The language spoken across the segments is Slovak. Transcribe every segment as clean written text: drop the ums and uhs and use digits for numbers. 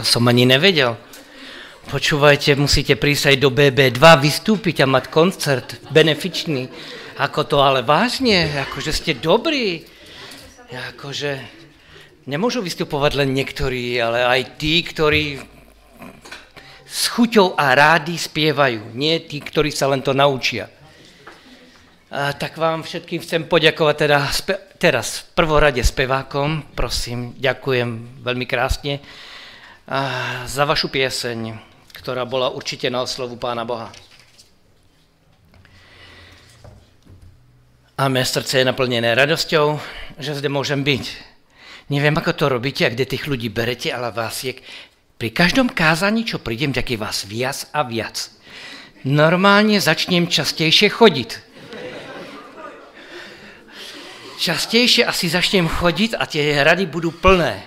To som ani nevedel. Počúvajte, musíte prísť aj do BB2, vystúpiť a mať koncert benefičný. Ako to ale vážne, akože ste dobrí. Akože nemôžu vystupovať len niektorí, ale aj tí, ktorí s chuťou a rádi spievajú. Nie tí, ktorí sa len to naučia. A tak vám všetkým chcem poďakovať teda teraz v prvorade spevákom, prosím, ďakujem veľmi krásne za vašu pieseň, ktorá bola určite na oslovu Pána Boha. A moje srdce je naplnené radosťou, že zde môžem byť. Neviem, ako to robíte a kde tých ľudí berete, ale vás je pri každom kázaní, čo prídem, tak je vás viac a viac. Normálne začnem častejšie chodiť. Častejšie asi začnem chodiť a tie rady budú plné.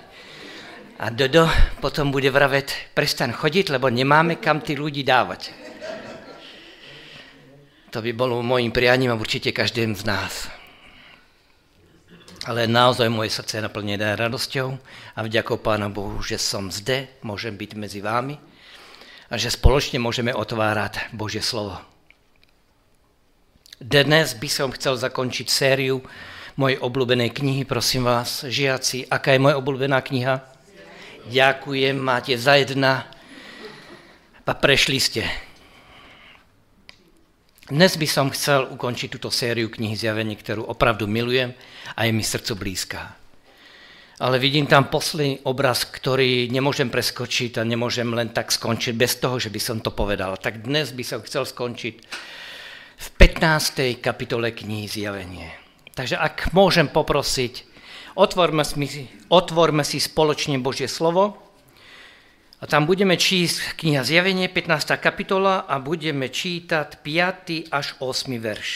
A Dodo potom bude vraveť, prestan chodiť, lebo nemáme kam tí ľudí dávať. To by bolo môjim prianím a určite každým z nás. Ale naozaj moje srdce je naplnené radosťou a vďakou Pánu Bohu, že som zde, môžem byť medzi vámi a že spoločne môžeme otvárať Božie slovo. Dnes by som chcel zakončiť sériu mojej obľúbenej knihy, prosím vás, žiaci, aká je moja obľúbená kniha? Ďakujem, máte za jedna a prešli ste. Dnes by som chcel ukončiť túto sériu knihy Zjavení, ktorú opravdu milujem a je mi srdcu blízka. Ale vidím tam posledný obraz, ktorý nemôžem preskočiť a nemôžem len tak skončiť bez toho, že by som to povedal. Tak dnes by som chcel skončiť v 15. kapitole knihy Zjavenie. Takže ak môžem poprosiť, otvorme si spoločne Božie slovo a tam budeme čísť kniha Zjavenie, 15. kapitola a budeme čítať 5. až 8. verš.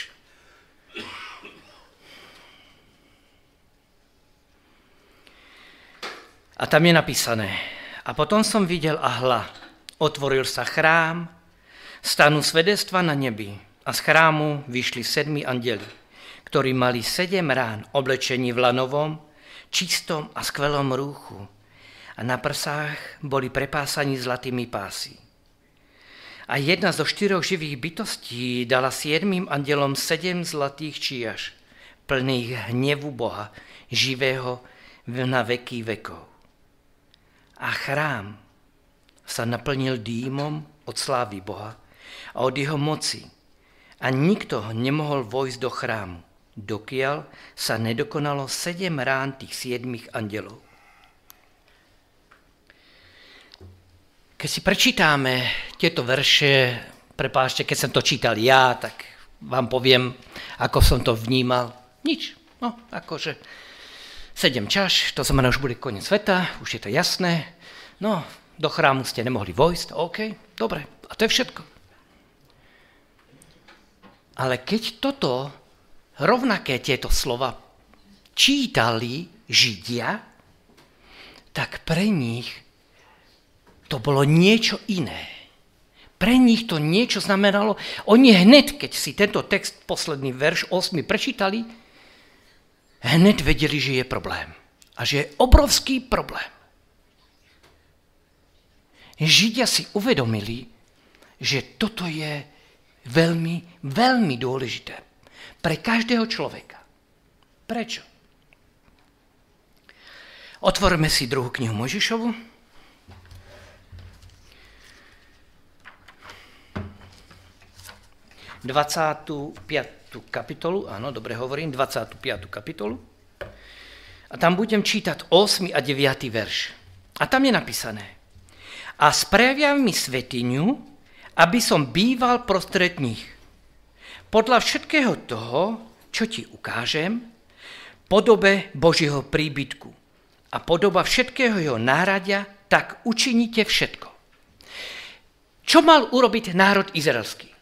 A tam je napísané, a potom som videl a hľa, otvoril sa chrám, stanu svedectva na nebi a z chrámu vyšli 7 anjeli, ktorí mali 7 rán oblečení v lanovom, čistom a skvelom rúchu a na prsách boli prepásaní zlatými pásy. A jedna zo 4 živých bytostí dala 7 anjelom 7 zlatých čiaž, plných hnevu Boha, živého na veky vekov. A chrám sa naplnil dýmom od slávy Boha a od jeho moci a nikto nemohol vojsť do chrámu, dokiaľ sa nedokonalo 7 rán tých 7 anjelov. Keď si prečítame tieto verše, prepáčte, keď som to čítal ja, tak vám poviem, ako som to vnímal. Nič, no akože 7 čaš, to znamená, už bude koniec sveta, už je to jasné. No, do chrámu ste nemohli vojsť, OK, dobre, a to je všetko. Ale keď toto rovnaké tieto slova čítali Židia, tak pre nich to bolo niečo iné. Pre nich to niečo znamenalo. Oni hned, keď si tento text, posledný verš 8, prečítali, hned vedeli, že je problém. A že je obrovský problém. Židia si uvedomili, že toto je veľmi, veľmi dôležité pre každého človeka. Prečo? Otvoríme si 2. knihu Mojžišovu. Áno, dobre hovorím, 25. kapitolu. A tam budem čítať 8. a 9. verš. A tam je napísané. A spravia mi svätyňu, aby som býval prostred nich. Podľa všetkého toho, čo ti ukážem, podobe Božieho príbytku a podoba všetkého jeho náradia, tak učiníte všetko. Čo mal urobiť národ izraelský?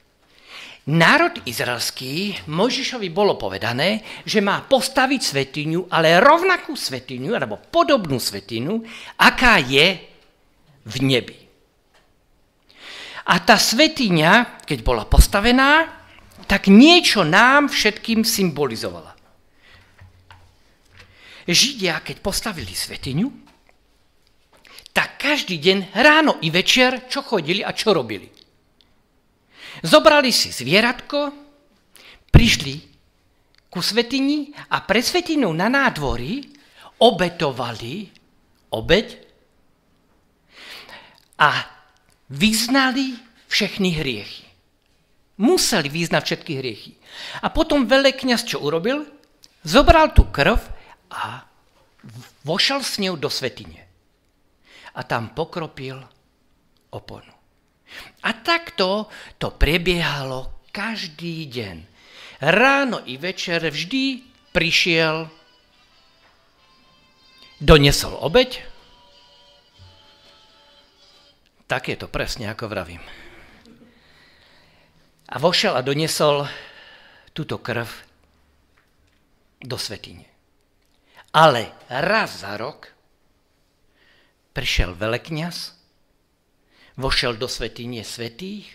Národ izraelský, Mojžišovi bolo povedané, že má postaviť svätyňu, ale rovnakú svätyňu, alebo podobnú svätyňu, aká je v nebi. A tá svätyňa, keď bola postavená, tak niečo nám všetkým symbolizovala. Židia, keď postavili svätyňu, tak každý deň ráno i večer čo chodili a čo robili. Zobrali si zvieratko, prišli ku svätyni a pred svätyňou na nádvorí obetovali obeť a vyznali všechny hriechy. Museli vyznať všetky hriechy. A potom veľkňaz čo urobil? Zobral tú krv a vošal s ňou do svätyne. A tam pokropil oponu. A takto to prebiehalo každý deň. Ráno i večer vždy prišiel, doniesol obeť. Tak je to presne, ako vravím. A vošiel a doniesol túto krv do svätyne. Ale raz za rok prišiel veľkňaz, vošiel do svätyne svätých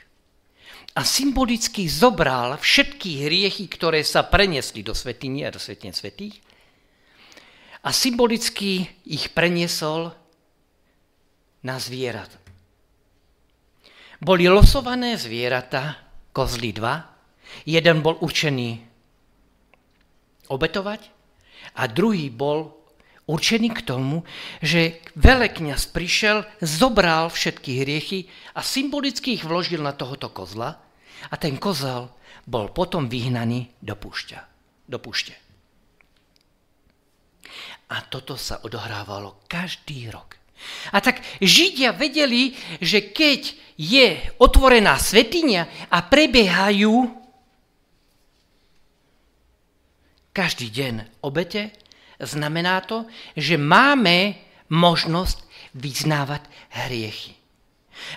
a symbolicky zobral všetky hriechy, ktoré sa preniesli do svätyne a do svätyne svätých a symbolicky ich preniesol na zvierat. Boli losované zvieratá, kozly 2, jeden bol určený obetovať a druhý bol určený k tomu, že veľkňaz prišiel, zobral všetky hriechy a symbolicky ich vložil na tohoto kozla a ten kozel bol potom vyhnaný do púšte. A toto sa odohrávalo každý rok. A tak Židia vedeli, že keď je otvorená svätyňa a prebiehajú každý deň obete, znamená to, že máme možnosť vyznávať hriechy.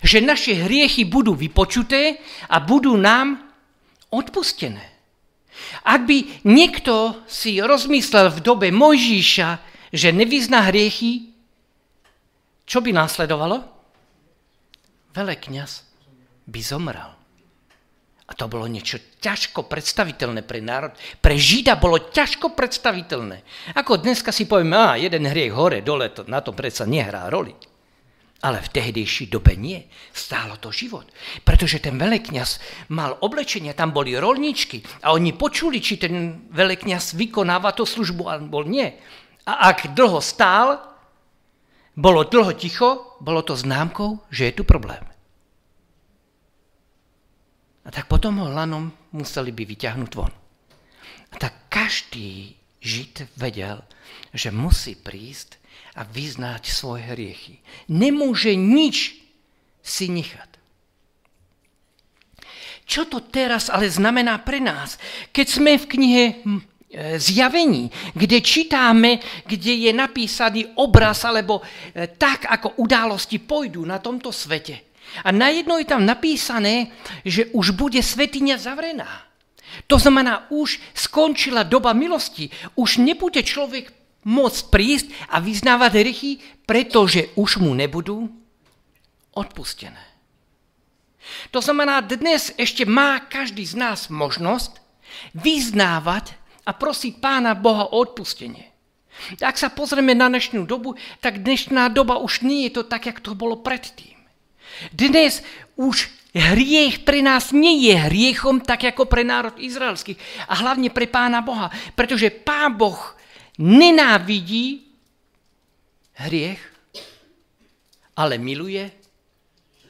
Že naše hriechy budú vypočuté a budú nám odpustené. Ak by niekto si rozmyslel v dobe Mojžiša, že nevyzná hriechy, čo by následovalo? Veľkňaz by zomrel. A to bolo niečo ťažko predstaviteľné pre národ. Pre Žida bolo ťažko predstaviteľné. Ako dneska si povieme, jeden hriech hore, dole, to, na to predsa nehrá roli. Ale v tehdejšej dobe nie. Stálo to život. Pretože ten veľkňaz mal oblečenie, tam boli rolničky a oni počuli, či ten veľkňaz vykonáva tú službu, alebo nie. A ak dlho stál, bolo dlho ticho, bolo to známkou, že je tu problém. A tak potom ho lanom museli by vyťahnuť von. A tak každý Žid vedel, že musí prísť a vyznať svoje hriechy. Nemôže nič si nechať. Čo to teraz ale znamená pre nás? Keď sme v knihe Zjavení, kde čítame, kde je napísaný obraz, alebo tak, ako události pôjdu na tomto svete. A najednou je tam napísané, že už bude svätyňa zavrená. To znamená, už skončila doba milosti. Už nebude človek môcť prísť a vyznávať hriechy, pretože už mu nebudú odpustené. To znamená, dnes ešte má každý z nás možnosť vyznávať a prosí Pána Boha o odpustenie. Ak sa pozrieme na dnešnú dobu, tak dnešná doba už nie je to tak, jak to bolo predtým. Dnes už hriech pre nás nie je hriechom, tak ako pre národ izraelský a hlavne pre Pána Boha, pretože Pán Boh nenávidí hriech, ale miluje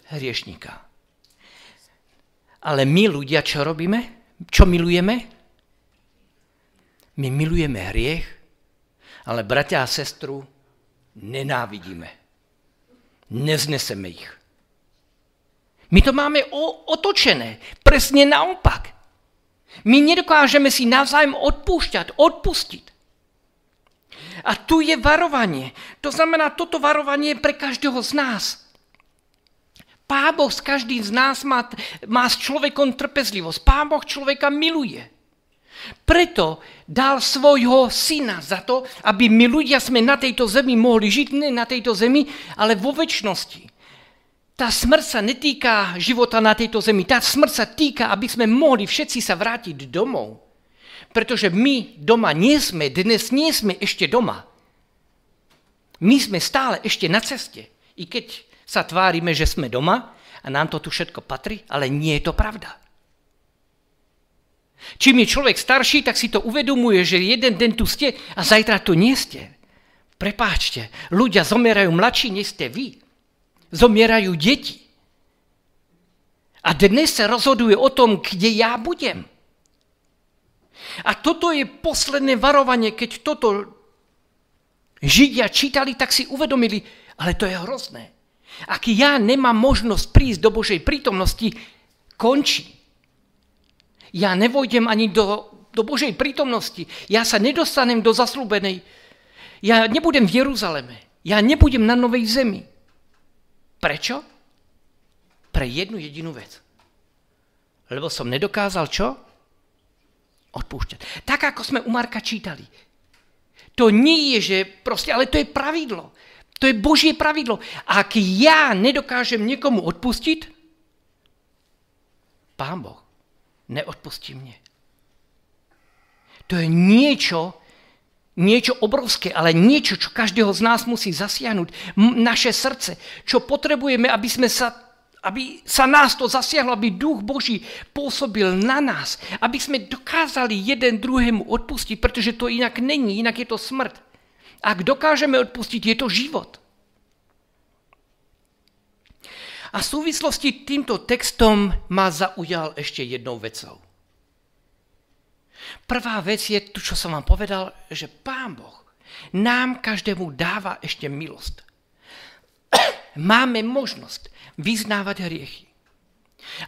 hriešníka. Ale my ľudia čo robíme? Čo milujeme? My milujeme hriech, ale bratia a sestru nenávidíme. Nezneseme ich. My to máme otočené, presne naopak. My nedokážeme si navzájom odpúšťať, odpustiť. A tu je varovanie. To znamená, toto varovanie je pre každého z nás. Pán Boh s každým z nás má s človekom trpezlivosť. Pán Boh človeka miluje. Preto dal svojho syna za to, aby my ľudia sme na tejto zemi mohli žiť, ne na tejto zemi, ale vo večnosti. Tá smrť sa netýka života na tejto zemi, tá smrť sa týka, aby sme mohli všetci sa vrátiť domov. Pretože my doma nie sme, dnes nie sme ešte doma. My sme stále ešte na ceste. I keď sa tvárime, že sme doma a nám to tu všetko patrí, ale nie je to pravda. Čím je človek starší, tak si to uvedomuje, že jeden deň tu ste a zajtra tu nie ste. Prepáčte, ľudia zomierajú mladší, než ste vy. Zomierajú deti. A dnes sa rozhoduje o tom, kde ja budem. A toto je posledné varovanie, keď toto Židia čítali, tak si uvedomili, ale to je hrozné. Ak ja nemám možnosť prísť do Božej prítomnosti, končí. Ja nevojdem ani do Božej prítomnosti. Ja sa nedostanem do zasľúbenej. Ja nebudem v Jeruzaleme. Ja nebudem na Novej zemi. Prečo? Pre jednu jedinú vec. Lebo som nedokázal čo? Odpúšťať. Tak, ako sme u Marka čítali. To nie je, že proste, ale to je pravidlo. To je Božie pravidlo. Ak ja nedokážem niekomu odpustiť, Pán Boh neodpustí mne. To je niečo obrovské, ale niečo, čo každého z nás musí zasiahnuť. Naše srdce, čo potrebujeme, aby sa nás to zasiahlo, aby Duch Boží pôsobil na nás, aby sme dokázali jeden druhému odpustiť, pretože to inak není, inak je to smrť. Ak dokážeme odpustiť, je to život. A v súvislosti týmto textom ma zaujal ešte jednou vecou. Prvá vec je to, čo som vám povedal, že Pán Boh nám každému dáva ešte milosť. Máme možnosť vyznávať hriechy.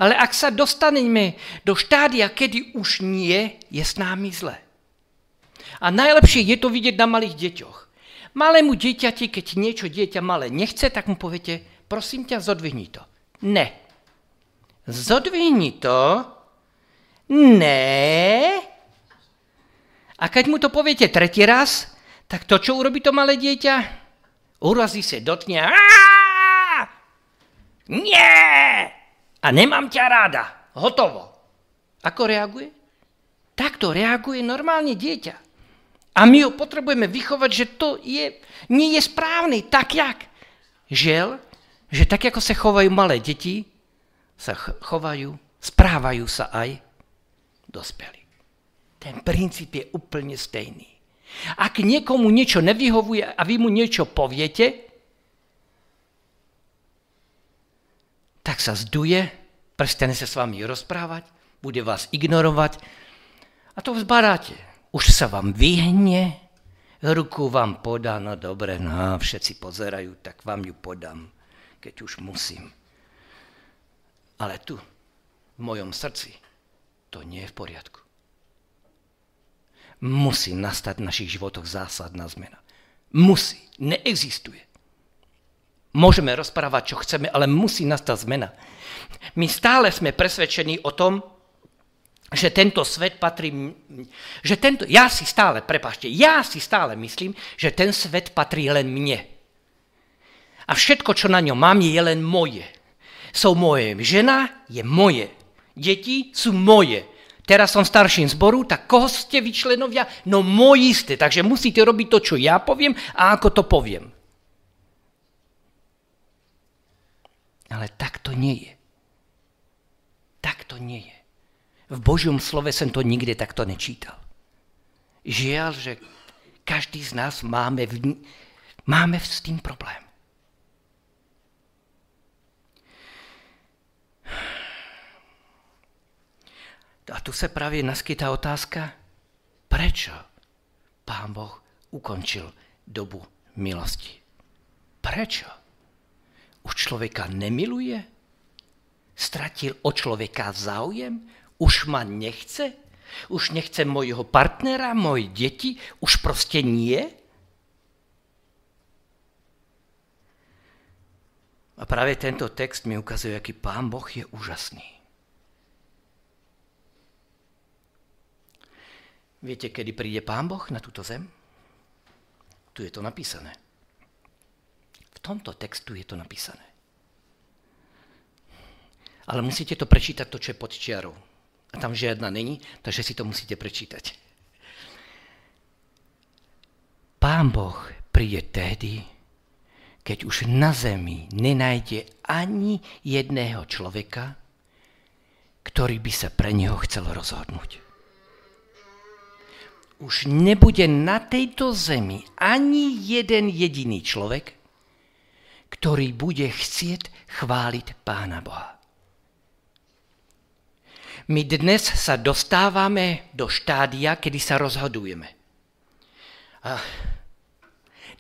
Ale ak sa dostaneme do štádia, kedy už nie, je s námi zle. A najlepšie je to vidieť na malých deťoch. Malému dieťati, keď niečo dieťa malé nechce, tak mu poviete, prosím ťa, zodvihni to. Ne. Zodvihni to. Ne. A keď mu to poviete tretí raz, tak to, čo urobí to malé dieťa, urazí sa, dotkne. Aaaa! Nie! A nemám ťa ráda. Hotovo. Ako reaguje? Takto reaguje normálne dieťa. A my ho potrebujeme vychovať, že to nie je správny. Tak jak? Žiaľ, že tak, ako sa chovajú malé deti, sa správajú sa aj dospelí. Ten princíp je úplne stejný. Ak niekomu niečo nevyhovuje a vy mu niečo poviete, tak sa zduje, prestane sa s vami rozprávať, bude vás ignorovať a to vzbaráte. Už sa vám vyhne, ruku vám podá, no dobre, no všetci pozerajú, tak vám ju podám, keď už musím. Ale tu, v mojom srdci, to nie je v poriadku. Musí nastať v našich životoch zásadná zmena. Musí, neexistuje. Môžeme rozprávať, čo chceme, ale musí nastať zmena. My stále sme presvedčení o tom, že tento svet patrí... Ja si stále myslím, že ten svet patrí len mne. A všetko, čo na ňom mám, je len moje. Sú moje. Žena je moje. Deti sú moje. Teraz som starším zboru, tak koho ste vy členovia? No moji ste, takže musíte robiť to, čo ja poviem a ako to poviem. Ale tak to nie je. Tak to nie je. V Božom slove som to nikde takto nečítal. Žiaľ, že každý z nás máme s tým problém. A tu sa práve naskytá otázka, prečo Pán Boh ukončil dobu milosti? Prečo? Už človeka nemiluje? Stratil od človeka záujem? Už ma nechce? Už nechce mojho partnera, moje deti? Už proste nie? A práve tento text mi ukazuje, aký Pán Boh je úžasný. Viete, kedy príde Pán Boh na túto zem? Tu je to napísané. V tomto textu je to napísané. Ale musíte to prečítať, to, čo je pod čiarou. A tam žiadna není, takže si to musíte prečítať. Pán Boh príde tehdy, keď už na zemi nenájde ani jedného človeka, ktorý by sa pre neho chcel rozhodnúť. Už nebude na tejto zemi ani jeden jediný človek, ktorý bude chcieť chváliť Pána Boha. My dnes sa dostávame do štádia, kedy sa rozhodujeme. A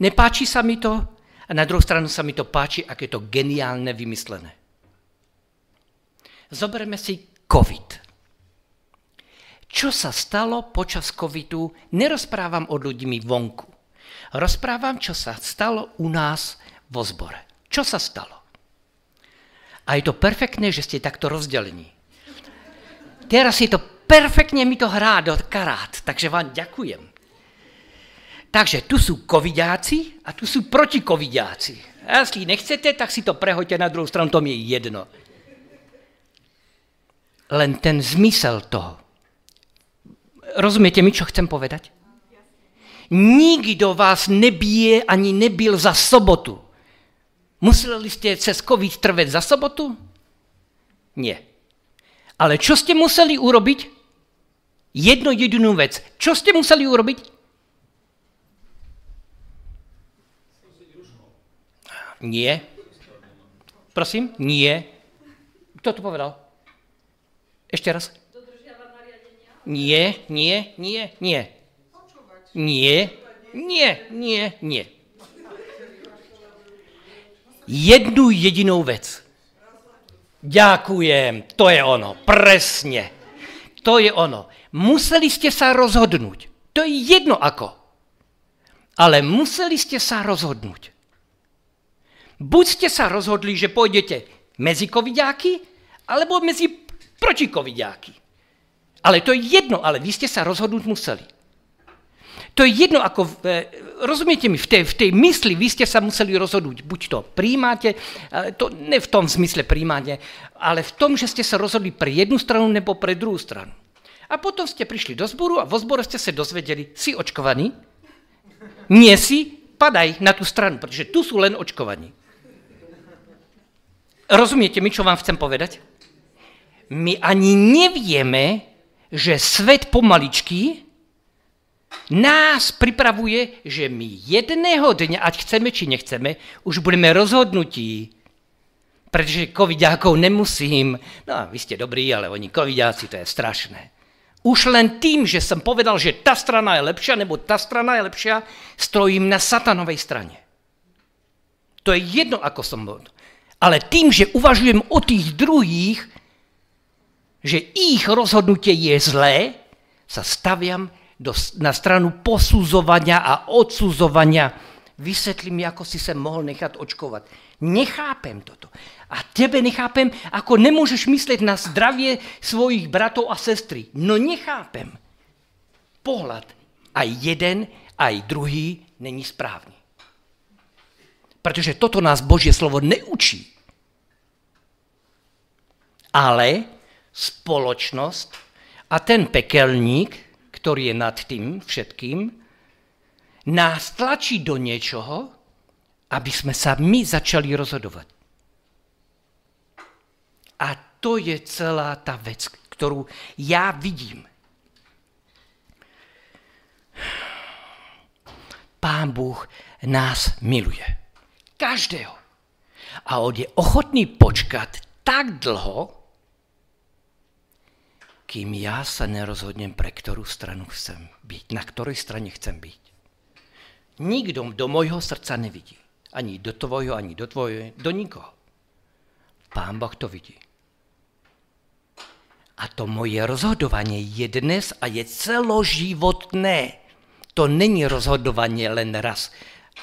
nepáči sa mi to, a na druhú stranu sa mi to páči, aké to geniálne vymyslené. Zoberme si COVID. Čo sa stalo počas covidu, nerozprávam o ľuďmi vonku. Rozprávam, čo sa stalo u nás vo zbore. Čo sa stalo? A je to perfektné, že ste takto rozdelení. Teraz je to perfektne, mi to hrá do karát, takže vám ďakujem. Takže tu sú covidáci a tu sú protikovidáci. A jestli nechcete, tak si to prehoďte na druhú stranu, to mi je jedno. Len ten zmysel toho. Rozumiete mi, čo chcem povedať? Nikto vás nebije ani nebil za sobotu. Museli ste cez covid trvať za sobotu? Nie. Ale čo ste museli urobiť? Jednu jedinú vec. Čo ste museli urobiť? Nie. Prosím? Nie. Kto to povedal? Ešte raz. Dodržiavať nariadenia? Nie. Počúvať. Nie. Jednu jedinou vec. Ďakujem, to je ono, presne. To je ono. Museli ste sa rozhodnúť. To je jedno ako. Ale museli ste sa rozhodnúť. Buď ste sa rozhodli, že pôjdete medzi covidiáky, alebo medzi protikovidiáky. Ale to je jedno, ale vy ste sa rozhodnúť museli. To je jedno, ako, rozumiete mi, v tej mysli vy ste sa museli rozhodnúť. Buď to prijímate, to ne v tom zmysle prijímanie, ale v tom, že ste sa rozhodli pre jednu stranu nebo pre druhú stranu. A potom ste prišli do zboru a vo zbore ste sa dozvedeli, si očkovaný, nie si, padaj na tú stranu, pretože tu sú len očkovaní. Rozumiete mi, čo vám chcem povedať? My ani nevieme, že svet pomaličky nás pripravuje, že my jedného dňa, ať chceme, či nechceme, už budeme rozhodnutí, pretože covidiákov nemusím. No a vy ste dobrí, ale oni covidiáci, to je strašné. Už len tým, že som povedal, že tá strana je lepšia, nebo tá strana je lepšia, stojím na satanovej strane. To je jedno, ako som bol. Ale tým, že uvažujem o tých druhých, že ich rozhodnutie je zlé, sa staviam na stranu posudzovania a odsudzovania. Vysvetli mi, ako si sa mohol nechať očkovať. Nechápem toto. A tebe nechápem, ako nemôžeš myslieť na zdravie svojich bratov a sestry. No nechápem. Pohľad aj jeden, aj druhý není správny. Pretože toto nás Božie slovo neučí. Ale spoločnosť a ten pekelník, ktorý je nad tým všetkým, nás tlačí do niečoho, aby sme sa my začali rozhodovať. A to je celá tá vec, ktorú ja vidím. Pán Bůh nás miluje. Každého. A on je ochotný počkať tak dlho, kým ja sa nerozhodnem, pre ktorú stranu chcem byť, na ktorej strane chcem byť. Nikto do mojho srdca nevidí. Ani do tvojho, ani do tvojho, do nikoho. Pán Boh to vidí. A to moje rozhodovanie je dnes a je celoživotné. To není rozhodovanie len raz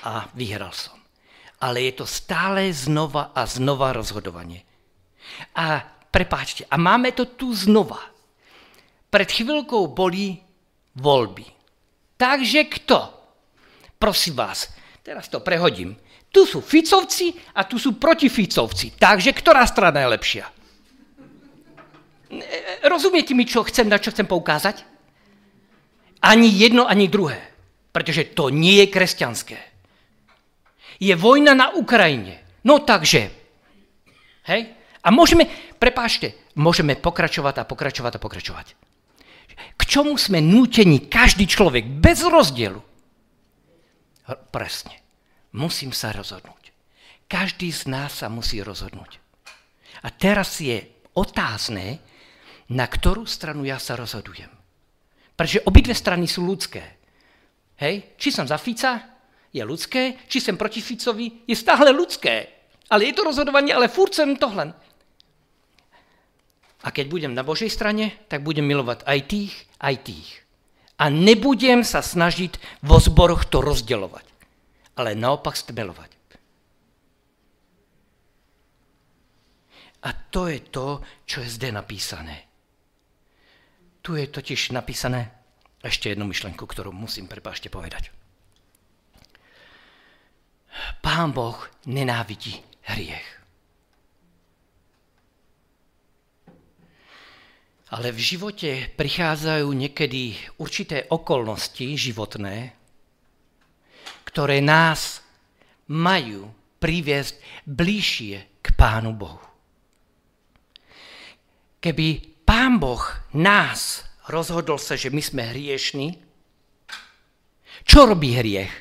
a vyhral som. Ale je to stále znova a znova rozhodovanie. A prepáčte, a máme to tu znova. Pred chvíľkou boli voľby. Takže kto? Prosím vás, teraz to prehodím. Tu sú Ficovci a tu sú protificovci. Takže ktorá strana je lepšia? Rozumiete mi, na čo chcem poukázať? Ani jedno, ani druhé. Pretože to nie je kresťanské. je vojna na Ukrajine. No takže. Hej? A môžeme, prepáčte, môžeme pokračovať a pokračovať a pokračovať. K čomu sme nútení každý človek bez rozdielu? Presne. Musím sa rozhodnúť. Každý z nás sa musí rozhodnúť. A teraz je otázne, na ktorú stranu ja sa rozhodujem. Pretože obidve strany sú ľudské. Hej? Či som za Fica, je ľudské, či som proti Ficovi, je stále ľudské. Ale je to rozhodovanie, ale furt som tohle. A keď budem na Božej strane, tak budem milovať aj tých, A nebudem sa snažiť vo zboroch to rozdeľovať, ale naopak stmelovať. A to je to, čo je zde napísané. Tu je totiž napísané ešte jednu myšlenku, ktorú musím, prepáčte, povedať. Pán Boh nenávidí hriech. Ale v živote prichádzajú niekedy určité okolnosti životné, ktoré nás majú priviesť bližšie k Pánu Bohu. Keby Pán Boh nás rozhodol sa, že my sme hriešní, čo robí hriech?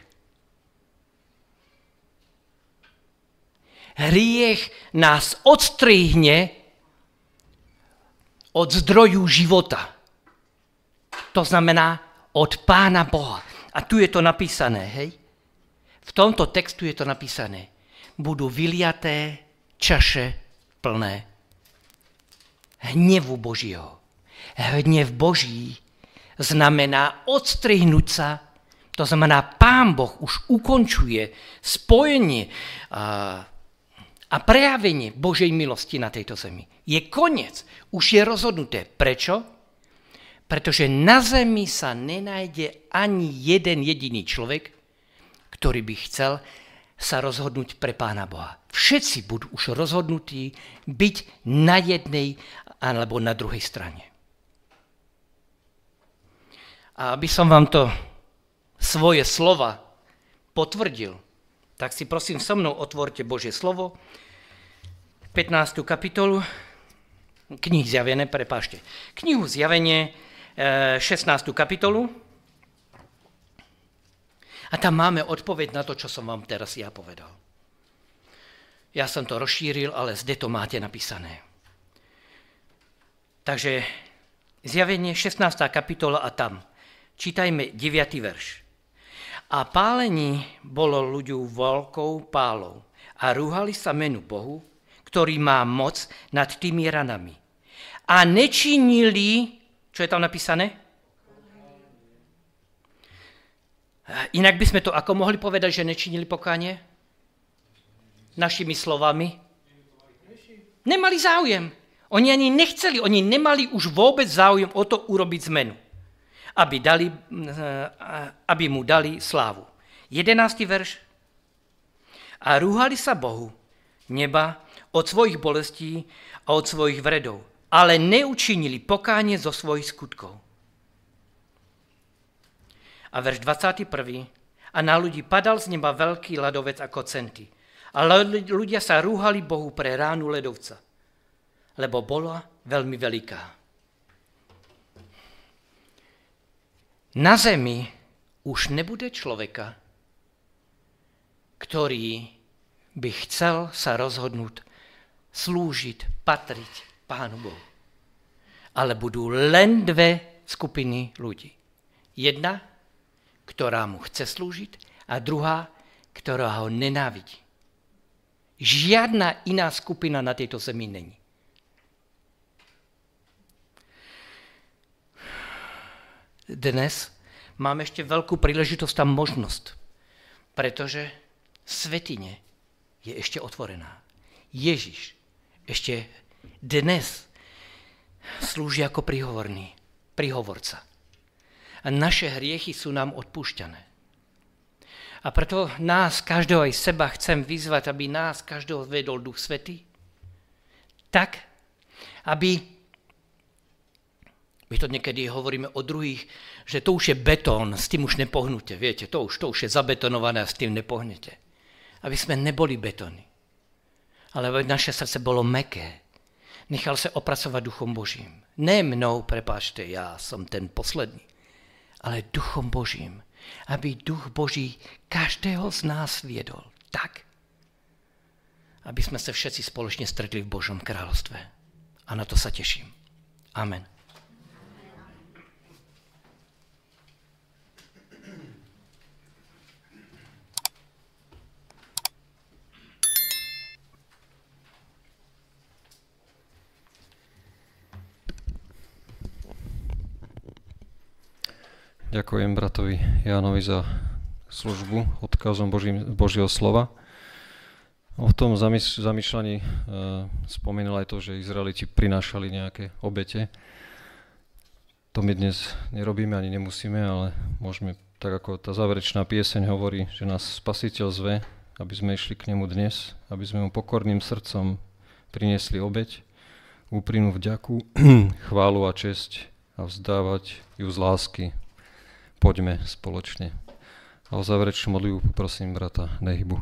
Hriech nás odstrihne od zdroju života. To znamená od Pána Boha. A tu je to napísané, hej? V tomto textu je to napísané. Budú vyliaté čaše plné hnevu Božího. Hnev Boží znamená odstrihnúť sa, to znamená, Pán Boh už ukončuje spojenie a prejavenie Božej milosti na tejto zemi. Je koniec, už je rozhodnuté. Prečo? Pretože na zemi sa nenájde ani jeden jediný človek, ktorý by chcel sa rozhodnúť pre Pána Boha. Všetci budú už rozhodnutí byť na jednej alebo na druhej strane. A aby som vám to svoje slova potvrdil, tak si prosím so mnou otvorte Božie slovo, 15. kapitolu, knihu Zjavenie, prepáčte, knihu Zjavenie, 16. kapitolu. A tam máme odpoveď na to, čo som vám teraz ja povedal. Ja som to rozšíril, ale zde to máte napísané. Takže Zjavenie 16. kapitola a tam. Čítajme 9. verš. A pálení bolo ľuďu veľkou pálou a rúhali sa menu Bohu, ktorý má moc nad tými ranami. A nečinili, čo je tam napísané? Inak by sme to ako mohli povedať, že nečinili pokánie? Našimi slovami? Nemali záujem. Oni ani nechceli, oni nemali už vôbec záujem o to urobiť zmenu, aby mu dali slávu. 11. verš. A rúhali sa Bohu, neba, od svojich bolestí a od svojich vredov, ale neučinili pokánie zo svojich skutkov. A verš 21. A na ľudí padal z neba veľký ľadovec ako centy. A ľudia sa rúhali Bohu pre ránu ľadovca, lebo bola veľmi veľká. Na zemi už nebude človeka, ktorý by chcel sa rozhodnúť slúžiť, patriť Pánu Bohu. Ale budú len dve skupiny ľudí. Jedna, ktorá mu chce slúžiť, a druhá, ktorá ho nenávidí. Žiadna iná skupina na tejto zemi není. Dnes máme ešte veľkú príležitosť a možnosť, pretože svätyne je ešte otvorená. Ježiš ešte dnes slúži ako prihovorca. A naše hriechy sú nám odpúšťané. A preto nás, každého aj seba, chcem vyzvať, aby nás, každého vedol Duch Svätý, tak, aby... My to niekedy hovoríme o druhých, že to už je betón, s tým už nepohnete. Viete, to už je zabetonované a s tým nepohnete. aby sme neboli betony, ale aby naše srdce bolo mäkké. Nechal sa opracovať Duchom Božím. Ne mnou, prepáčte, ja som ten posledný, ale Duchom Božím, aby Duch Boží každého z nás viedol tak, aby sme sa všetci spoločne stretli v Božom kráľovstve. A na to sa teším. Amen. Ďakujem bratovi Jánovi za službu odkazom Božieho slova. O tom zamýšľaní spomenul aj to, že Izraeliti prinášali nejaké obete. To my dnes nerobíme ani nemusíme, ale môžeme, tak ako tá záverečná pieseň hovorí, že nás Spasiteľ zve, aby sme išli k nemu dnes, aby sme mu pokorným srdcom priniesli obeť, úprimnú vďaku, chválu a česť a vzdávať ju z lásky. Poďme spoločne. A o záverečnú modlitbu poprosím brata Nehybu.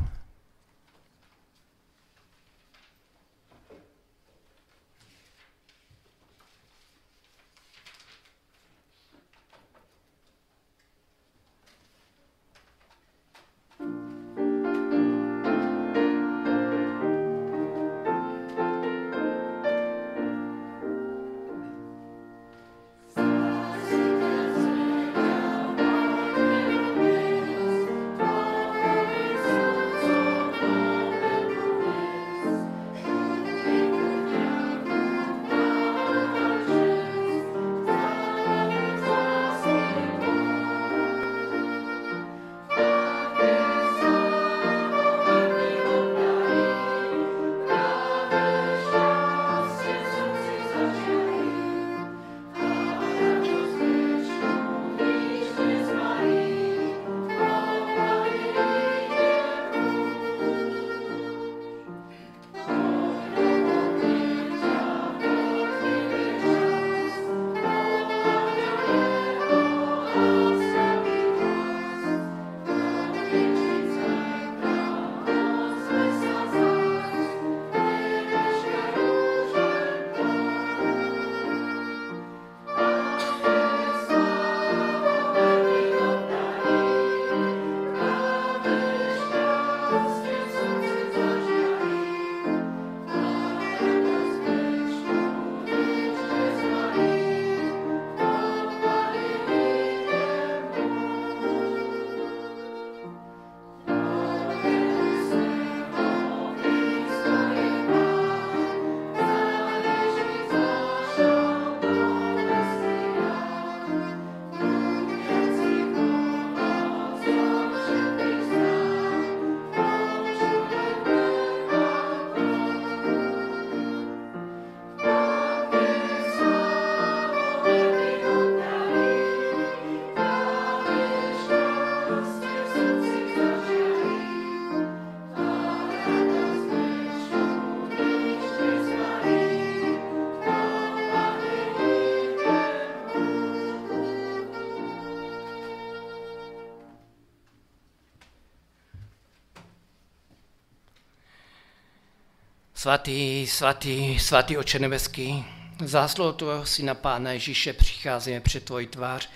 Svatý, svatý, svatý Oče nebeský, zásluhou tvého syna Pána Ježíše přicházíme před tvoji tvář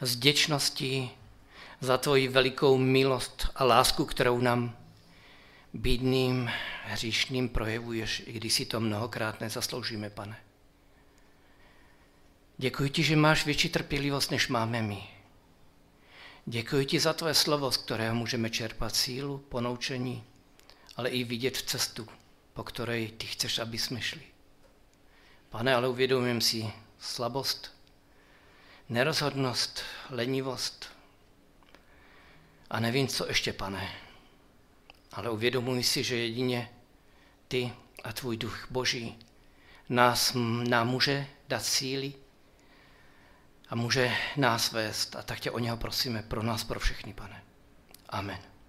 s vděčností za tvoji velikou milost a lásku, kterou nám bídným, hříšným projevuješ, i když si to mnohokrát nezasloužíme, Pane. Děkuji ti, že máš větší trpělivost, než máme my. Děkuji ti za tvé slovo, z kterého můžeme čerpat sílu, ponaučení, ale i vidět cestu, po ktorej ty chceš, aby sme šli. Pane, ale uvědomím si slabost, nerozhodnost, lenivost a nevím, co ještě, Pane. Ale uvědomuji si, že jedině ty a tvůj Duch Boží nám může dát síly a může nás vést. A tak tě o něho prosíme pro nás, pro všechny, Pane. Amen.